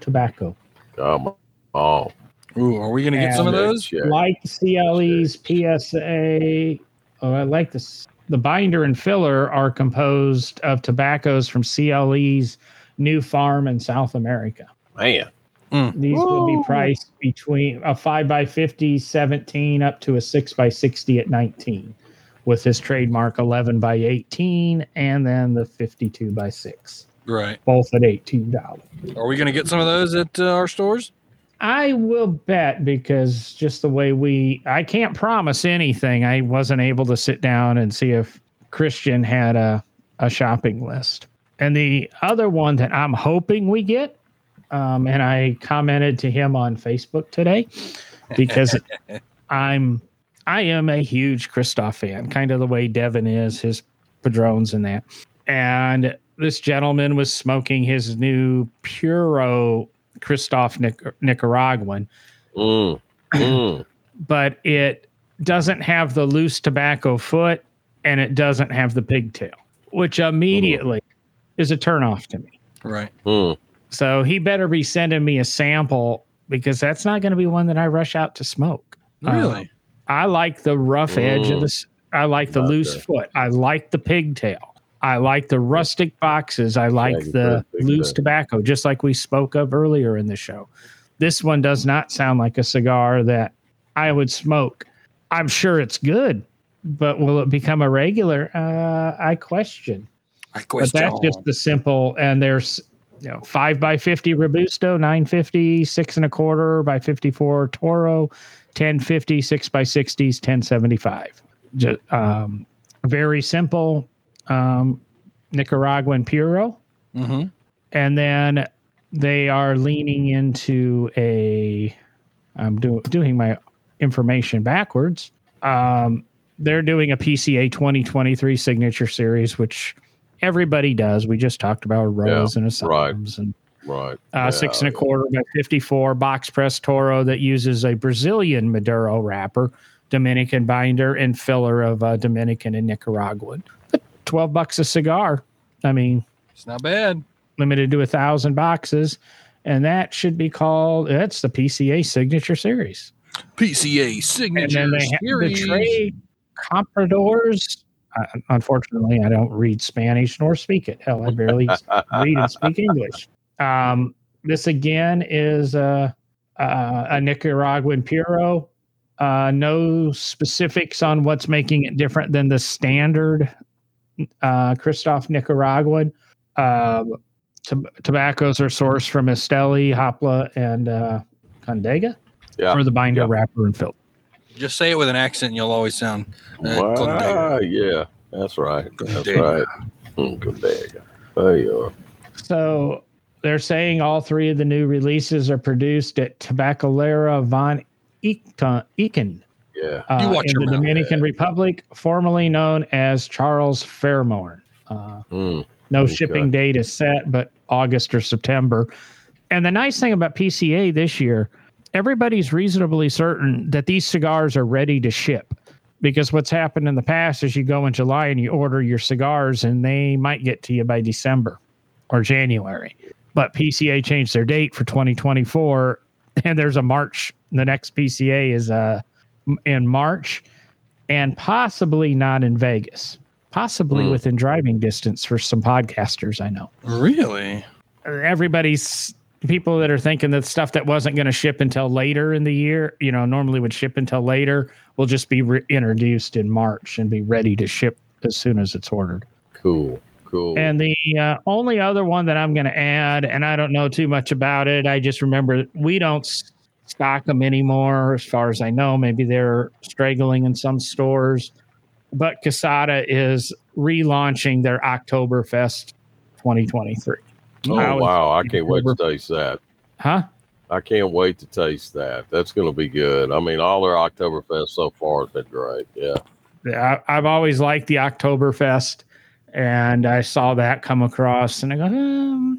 tobacco. Come on. Ooh, are we going to get some of those? Like CLE's PSA, I like this. The binder and filler are composed of tobaccos from CLE's new farm in South America. Man. Mm. These will be priced between a 5x50 $17 up to a 6x60 at $19, with his trademark 11x18 and then the 52x6. Right. Both at $18. Are we going to get some of those at our stores? I will bet, because just the way I can't promise anything. I wasn't able to sit down and see if Christian had a shopping list. And the other one that I'm hoping we get, and I commented to him on Facebook today, because I am a huge Christophe fan, kind of the way Devin is, his Padrons and that. And this gentleman was smoking his new Puro Christophe Nicaraguan, but it doesn't have the loose tobacco foot and it doesn't have the pigtail, which immediately is a turnoff to me. Right. Mm. So he better be sending me a sample, because that's not going to be one that I rush out to smoke. Really? I like the rough edge of this. I like the loose foot. I like the pigtail. I like the rustic boxes. I like the loose tobacco, just like we spoke of earlier in the show. This one does not sound like a cigar that I would smoke. I'm sure it's good, but will it become a regular? I question. But that's just the simple, and there's 5x50 Robusto, 950, 6.25x54 Toro, 1050, 6x60s, 1075. Just, very simple. Nicaraguan Puro, and then they are leaning into a. I'm doing my information backwards. They're doing a PCA 2023 Signature Series, which everybody does. We just talked about Rose and Asylums, and 6.25x54 box press Toro that uses a Brazilian Maduro wrapper, Dominican binder, and filler of Dominican and Nicaraguan. $12 a cigar. I mean, it's not bad. Limited to 1,000 boxes, and that should be called. That's the PCA Signature Series. PCA Signature Series. And then they have the trade compradors. Unfortunately, I don't read Spanish nor speak it. Hell, I barely read and speak English. This again is a Nicaraguan Puro. No specifics on what's making it different than the standard Christophe Nicaraguan. Tobaccos are sourced from Esteli, Hopla, and Condega for the binder, wrapper, and filter. Just say it with an accent, and you'll always sound. Yeah, that's right. Condega. That's right. Condega. There you are. So they're saying all three of the new releases are produced at Tabacalera Van Eiken. Yeah. In the Dominican Republic, formerly known as Charles Fairmorn. Shipping date is set, but August or September. And the nice thing about PCA this year, everybody's reasonably certain that these cigars are ready to ship, because what's happened in the past is you go in July and you order your cigars and they might get to you by December or January. But PCA changed their date for 2024, and there's a March. The next PCA is in March, and possibly not in Vegas, possibly within driving distance for some podcasters I know. Really? Everybody's people that are thinking that stuff that wasn't going to ship until later in the year, normally would ship until later, will just be introduced in March and be ready to ship as soon as it's ordered. Cool. And the only other one that I'm going to add, and I don't know too much about it, I just remember we don't stock them anymore, as far as I know. Maybe they're straggling in some stores, but Koshita is relaunching their Oktoberfest 2023. Wow, I can't wait to taste that. I can't wait to taste that. That's going to be good. I mean, all their Oktoberfest so far has been great. Yeah, I've always liked the Oktoberfest, and I saw that come across, and I go,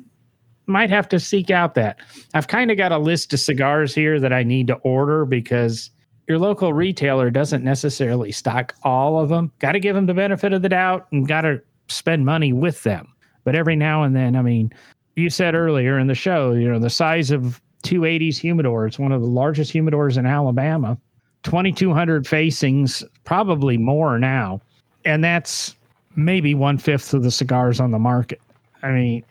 might have to seek out that. I've kind of got a list of cigars here that I need to order because your local retailer doesn't necessarily stock all of them. Got to give them the benefit of the doubt and got to spend money with them. But every now and then, I mean, you said earlier in the show, you know, the size of 280's humidor. It's one of the largest humidors in Alabama. 2,200 facings, probably more now. And that's maybe 1/5 of the cigars on the market. I mean,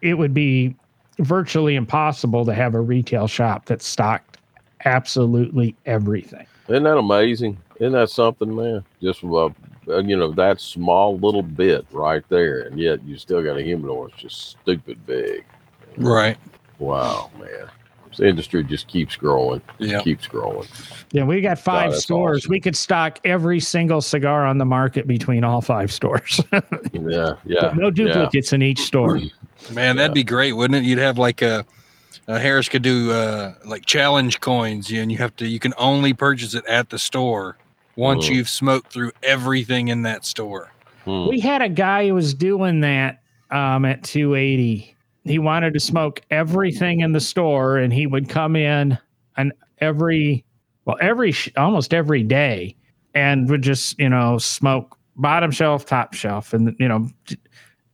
it would be virtually impossible to have a retail shop that stocked absolutely everything. Isn't that amazing? Isn't that something, man? Just, you know, that small little bit right there, and yet you still got a humidor. It's just stupid big. Right. Wow, man. This industry just keeps growing. Yeah. Keeps growing. Yeah, we got five stores. Awesome. We could stock every single cigar on the market between all five stores. Yeah. No duplicates in each store. Man, that'd be great, wouldn't it? You'd have like Harris could do like challenge coins, and you can only purchase it at the store once you've smoked through everything in that store. We had a guy who was doing that at 280. He wanted to smoke everything in the store, and he would come in and almost every day, and would just, you know, smoke bottom shelf, top shelf, and, you know.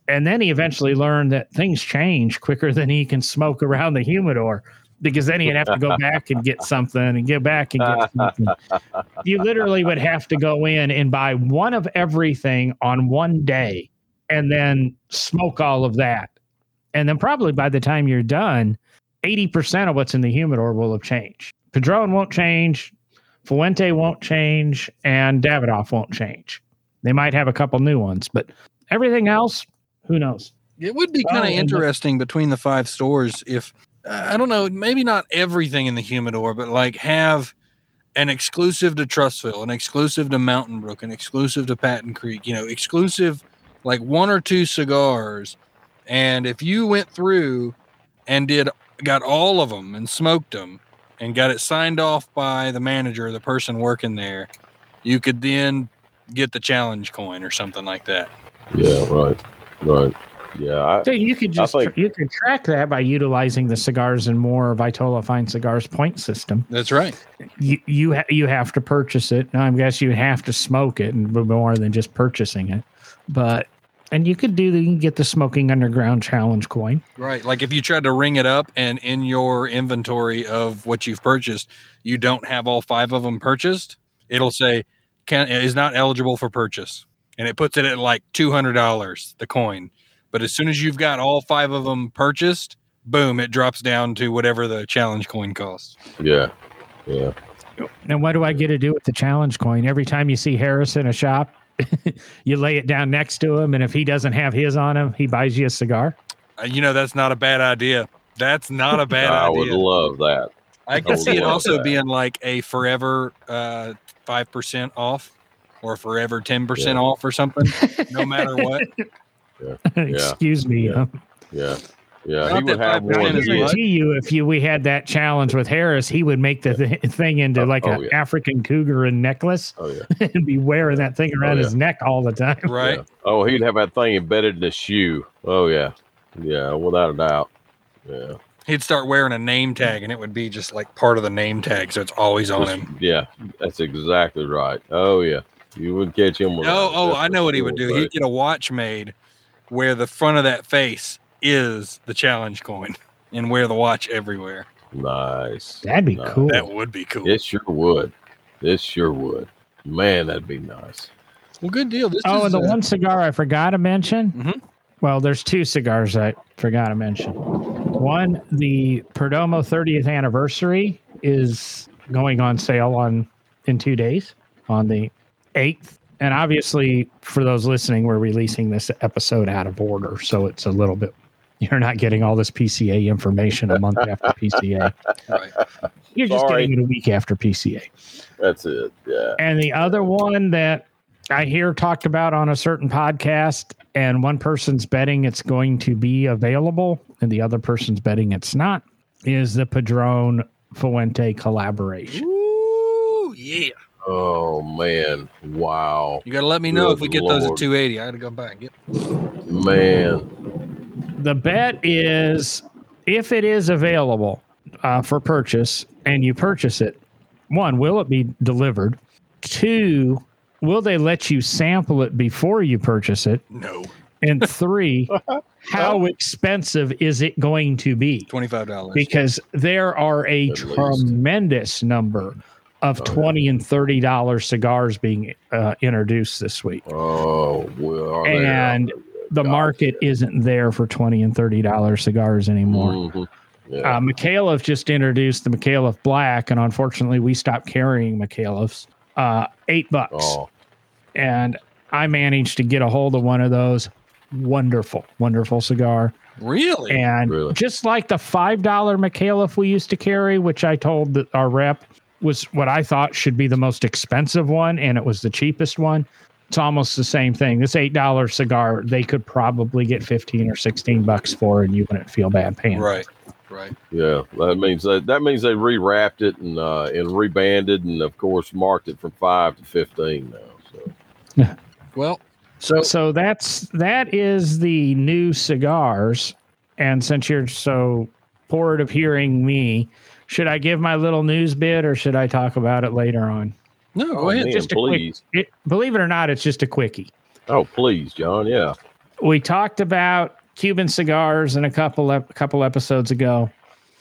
And then he eventually learned that things change quicker than he can smoke around the humidor, because then he'd have to go back and get something and get back and get something. You literally would have to go in and buy one of everything on one day and then smoke all of that. And then probably by the time you're done, 80% of what's in the humidor will have changed. Padron won't change. Fuente won't change. And Davidoff won't change. They might have a couple new ones, but everything else, who knows? It would be kind of interesting between the five stores if, I don't know, maybe not everything in the humidor, but like have an exclusive to Trustville, an exclusive to Mountain Brook, an exclusive to Patton Creek, you know, exclusive, like one or two cigars. And if you went through and got all of them and smoked them and got it signed off by the manager, the person working there, you could then get the challenge coin or something like that. Yeah, right. Yeah. So you could you could track that by utilizing the Cigars and More Vitola Fine Cigars point system. That's right. You have to purchase it. Now, I guess you have to smoke it, and more than just purchasing it. But and you can get the Smoking Underground challenge coin. Right. Like if you tried to ring it up and in your inventory of what you've purchased, you don't have all five of them purchased, it'll say is not eligible for purchase. And it puts it at like $200, the coin. But as soon as you've got all five of them purchased, boom, it drops down to whatever the challenge coin costs. Yeah. And what do I get to do with the challenge coin? Every time you see Harris in a shop, you lay it down next to him, and if he doesn't have his on him, he buys you a cigar. You know, that's not a bad idea. I would love that. I can see it also being like a forever 5% off. Or forever 10% off or something, no matter what. Excuse me. Yeah. He would have one. I guarantee you, if we had that challenge with Harris, he would make the thing into like an African cougar and necklace. Oh yeah, and be wearing that thing around his neck all the time. Right. Yeah. Oh, he'd have that thing embedded in his shoe. Oh yeah, without a doubt. Yeah. He'd start wearing a name tag, and it would be just like part of the name tag, so it's always on him. Yeah, that's exactly right. Oh yeah. You would catch him. I know what he would do. He'd get a watch made where the front of that face is the challenge coin and wear the watch everywhere. Nice. That'd be cool. That would be cool. It sure would. Man, that'd be nice. Well, good deal. The one cigar I forgot to mention. Mm-hmm. Well, there's two cigars I forgot to mention. One, the Perdomo 30th anniversary is going on sale in 2 days on the 8th, and obviously for those listening, we're releasing this episode out of order, so it's a little bit, you're not getting all this PCA information a month after PCA. Right. You're just getting it a week after PCA. That's it. Yeah. And the other one that I hear talked about on a certain podcast, and one person's betting it's going to be available and the other person's betting it's not, is the Padron Fuente collaboration. Ooh, yeah. Oh man! Wow. You gotta let me know if we get those at 280. I gotta go back and get them. Man. The bet is, if it is available for purchase and you purchase it, one, will it be delivered? Two, will they let you sample it before you purchase it? No. And three, how expensive is it going to be? $25. Because there are a tremendous number of $20 and $30 cigars being introduced this week. Oh, well. And the market isn't there for $20 and $30 cigars anymore. Mm-hmm. Yeah. McAuliffe just introduced the McAuliffe Black, and unfortunately, we stopped carrying McAuliffe's. $8. Oh. And I managed to get a hold of one of those. Wonderful, wonderful cigar. Really? And just like the $5 McAuliffe we used to carry, which I told our rep was what I thought should be the most expensive one, and it was the cheapest one. It's almost the same thing. This $8 cigar, they could probably get 15 or 16 bucks for, and you wouldn't feel bad paying. Right. Right. Yeah, that means they rewrapped it and rebanded, and of course marked it from 5 to 15 now. So. Well, so that is the new cigars. And since you're so bored of hearing me, should I give my little news bit or should I talk about it later on? No, go ahead. Man, just please. Believe it or not, it's just a quickie. Oh, please, John. Yeah. We talked about Cuban cigars and a couple episodes ago.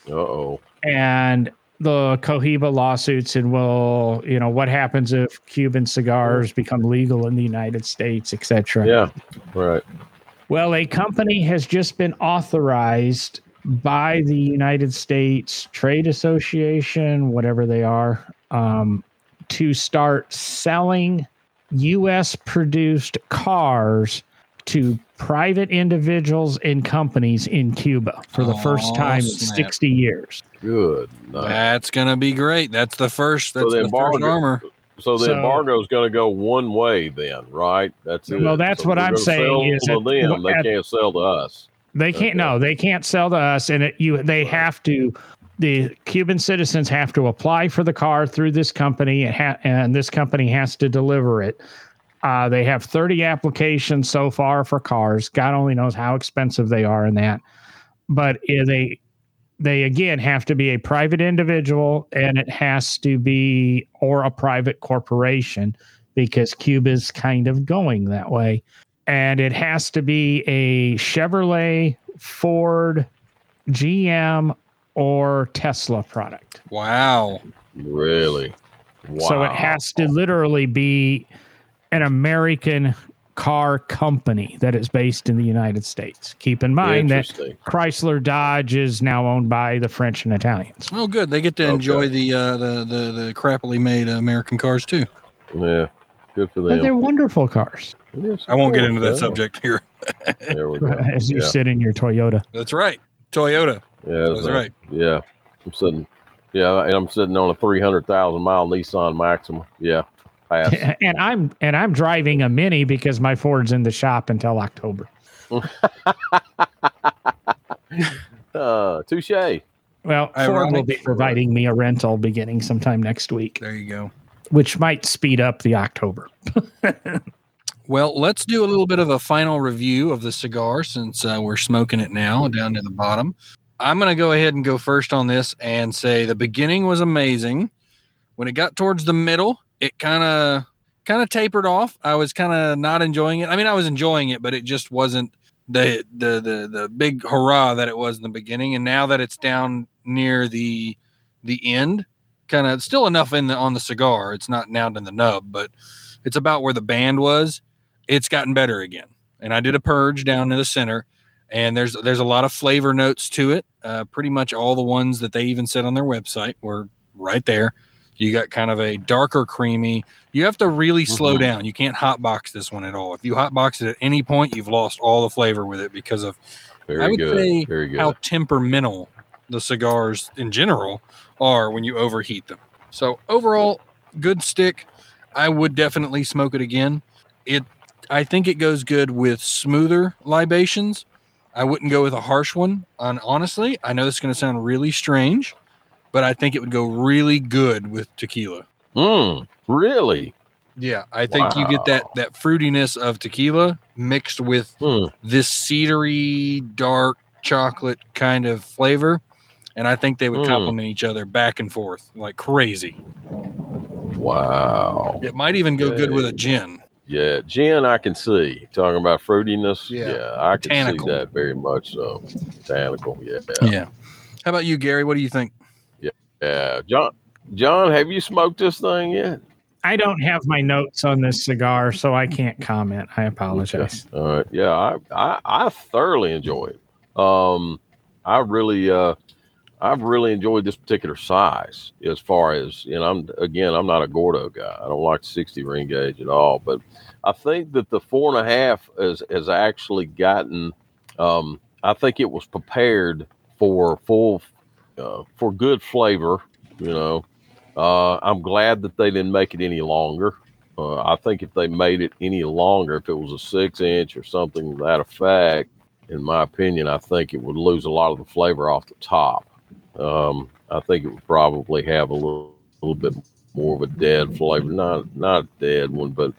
Uh-oh. And the Cohiba lawsuits, and what happens if Cuban cigars become legal in the United States, etc. Yeah, right. Well, a company has just been authorized by the United States Trade Association, whatever they are, to start selling U.S.-produced cars to private individuals and companies in Cuba for the first time in 60 years. Good. Night. That's going to be great. That's the first. That's the first armor. So the embargo is going to go one way then, right? That's it. Well, that's what I'm saying. Is that them, they can't sell to us. They can't. Okay. No, they can't sell to us. And they have to. The Cuban citizens have to apply for the car through this company, and this company has to deliver it. They have 30 applications so far for cars. God only knows how expensive they are in that. But they again have to be a private individual, and it has to be or a private corporation, because Cuba's kind of going that way. And it has to be a Chevrolet, Ford, GM, or Tesla product. Wow. Really? Wow. So it has to literally be an American car company that is based in the United States. Keep in mind that Chrysler Dodge is now owned by the French and Italians. Oh, good. They get to enjoy the crappily made American cars too. Yeah. Good for them. But they're wonderful cars. Yes, I won't get into that subject here. There we go. As you sit in your Toyota. That's right. Toyota. Yeah. That's right. Yeah. I'm sitting on a 300,000 mile Nissan Maxima. Yeah. And I'm driving a Mini because my Ford's in the shop until October. Touche. Well, Ford will be providing me a rental beginning sometime next week. There you go. Which might speed up the October. Well, let's do a little bit of a final review of the cigar since we're smoking it now down to the bottom. I'm going to go ahead and go first on this and say the beginning was amazing. When it got towards the middle, it kind of tapered off. I was kind of not enjoying it. I mean, I was enjoying it, but it just wasn't the big hurrah that it was in the beginning. And now that it's down near the end, kind of still enough on the cigar. It's not down in the nub, but it's about where the band was. It's gotten better again. And I did a purge down to the center, and there's a lot of flavor notes to it. Pretty much all the ones that they even said on their website were right there. You got kind of a darker creamy. You have to really slow down. You can't hotbox this one at all. If you hotbox it at any point, you've lost all the flavor with it because of I would say how temperamental the cigars in general are when you overheat them. So overall, good stick. I would definitely smoke it again. I think it goes good with smoother libations. I wouldn't go with a harsh one. And honestly, I know this is going to sound really strange, but I think it would go really good with tequila. Really? Yeah, I think you get that fruitiness of tequila mixed with this cedary, dark chocolate kind of flavor. And I think they would complement each other back and forth like crazy. Wow. It might even go good with a gin. Yeah, gin I can see. Talking about fruitiness. Yeah, I can see that very much so. Botanical, yeah. How about you, Gary? What do you think? Yeah. John, have you smoked this thing yet? I don't have my notes on this cigar, so I can't comment. I apologize. Okay. All right. Yeah, I thoroughly enjoy it. I've really enjoyed this particular size as far as, and I'm not a Gordo guy. I don't like the 60 ring gauge at all, but I think that the 4.5 has actually gotten, I think it was prepared for for good flavor, I'm glad that they didn't make it any longer. I think if they made it any longer, if it was a 6-inch or something to that effect, in my opinion, I think it would lose a lot of the flavor off the top. I think it would probably have a little bit more of a dead flavor, not a dead one, but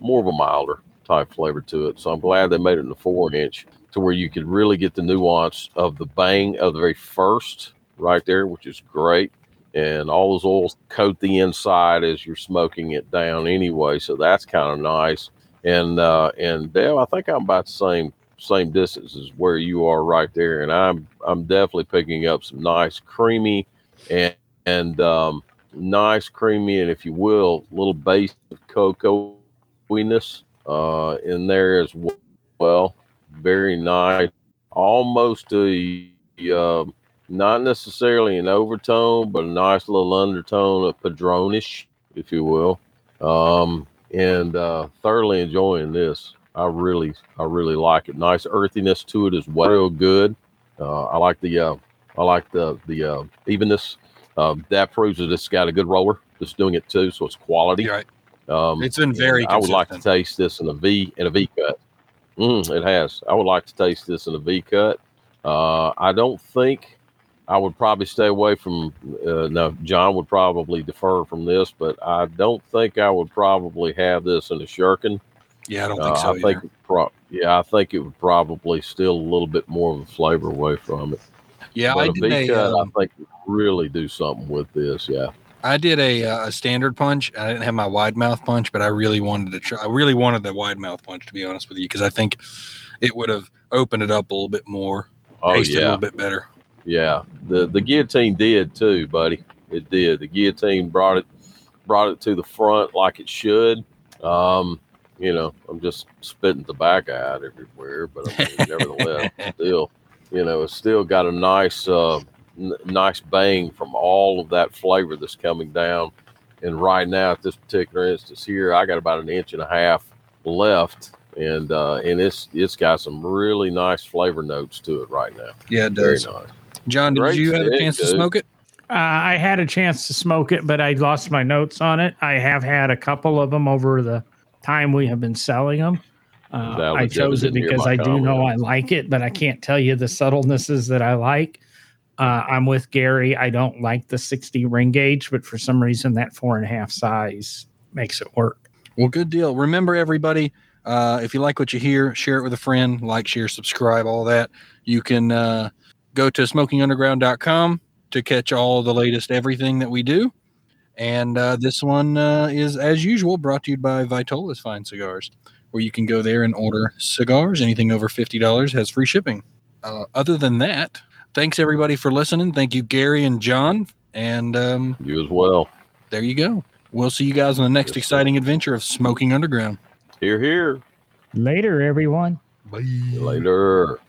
more of a milder type flavor to it. So I'm glad they made it in the 4-inch to where you could really get the nuance of the bang of the very first right there, which is great. And all those oils coat the inside as you're smoking it down anyway. So that's kind of nice. And Dale, I think I'm about the same distance as where you are right there. And I'm definitely picking up some nice creamy and if you will, little base of cocoa-iness in there as well. Very nice. Almost a not necessarily an overtone, but a nice little undertone of Padronish, if you will. And thoroughly enjoying this. I really like it. Nice earthiness to it as well. Real good. I like the evenness. That proves that it's got a good roller. It's doing it too, so it's quality. You're right. It's been very consistent. I would like to taste this in a V cut. It has. I would like to taste this in a V cut. I don't think. I would probably stay away from, John would probably defer from this, but I don't think I would probably have this in a Shurkin. Yeah, I don't think so. I think it would probably steal a little bit more of a flavor away from it. Yeah, but I think really do something with this. Yeah, I did a standard punch. I didn't have my wide mouth punch, but I really wanted to try. I really wanted the wide mouth punch, to be honest with you, because I think it would have opened it up a little bit more, tasted a little bit better. Yeah, the guillotine did too, buddy. It did. The guillotine brought it to the front like it should. I'm just spitting tobacco out everywhere, but I mean, nevertheless, still, it's still got a nice, nice bang from all of that flavor that's coming down. And right now, at this particular instance here, I got about 1.5 inches left. And it's got some really nice flavor notes to it right now. Yeah, it does. Very nice. John, did you have a chance to smoke it? I had a chance to smoke it, but I lost my notes on it. I have had a couple of them over the time we have been selling them. I chose it because I do know I like it, but I can't tell you the subtlenesses that I like. I'm with Gary. I don't like the 60 ring gauge, but for some reason that 4.5 size makes it work. Well, good deal. Remember, everybody, if you like what you hear, share it with a friend. Like, share, subscribe, all that. You can... go to smokingunderground.com to catch all the latest everything that we do. And this one is, as usual, brought to you by Vitola's Fine Cigars, where you can go there and order cigars. Anything over $50 has free shipping. Other than that, thanks, everybody, for listening. Thank you, Gary and John. And you as well. There you go. We'll see you guys on the next exciting adventure of Smoking Underground. Hear, hear. Later, everyone. Bye. Later.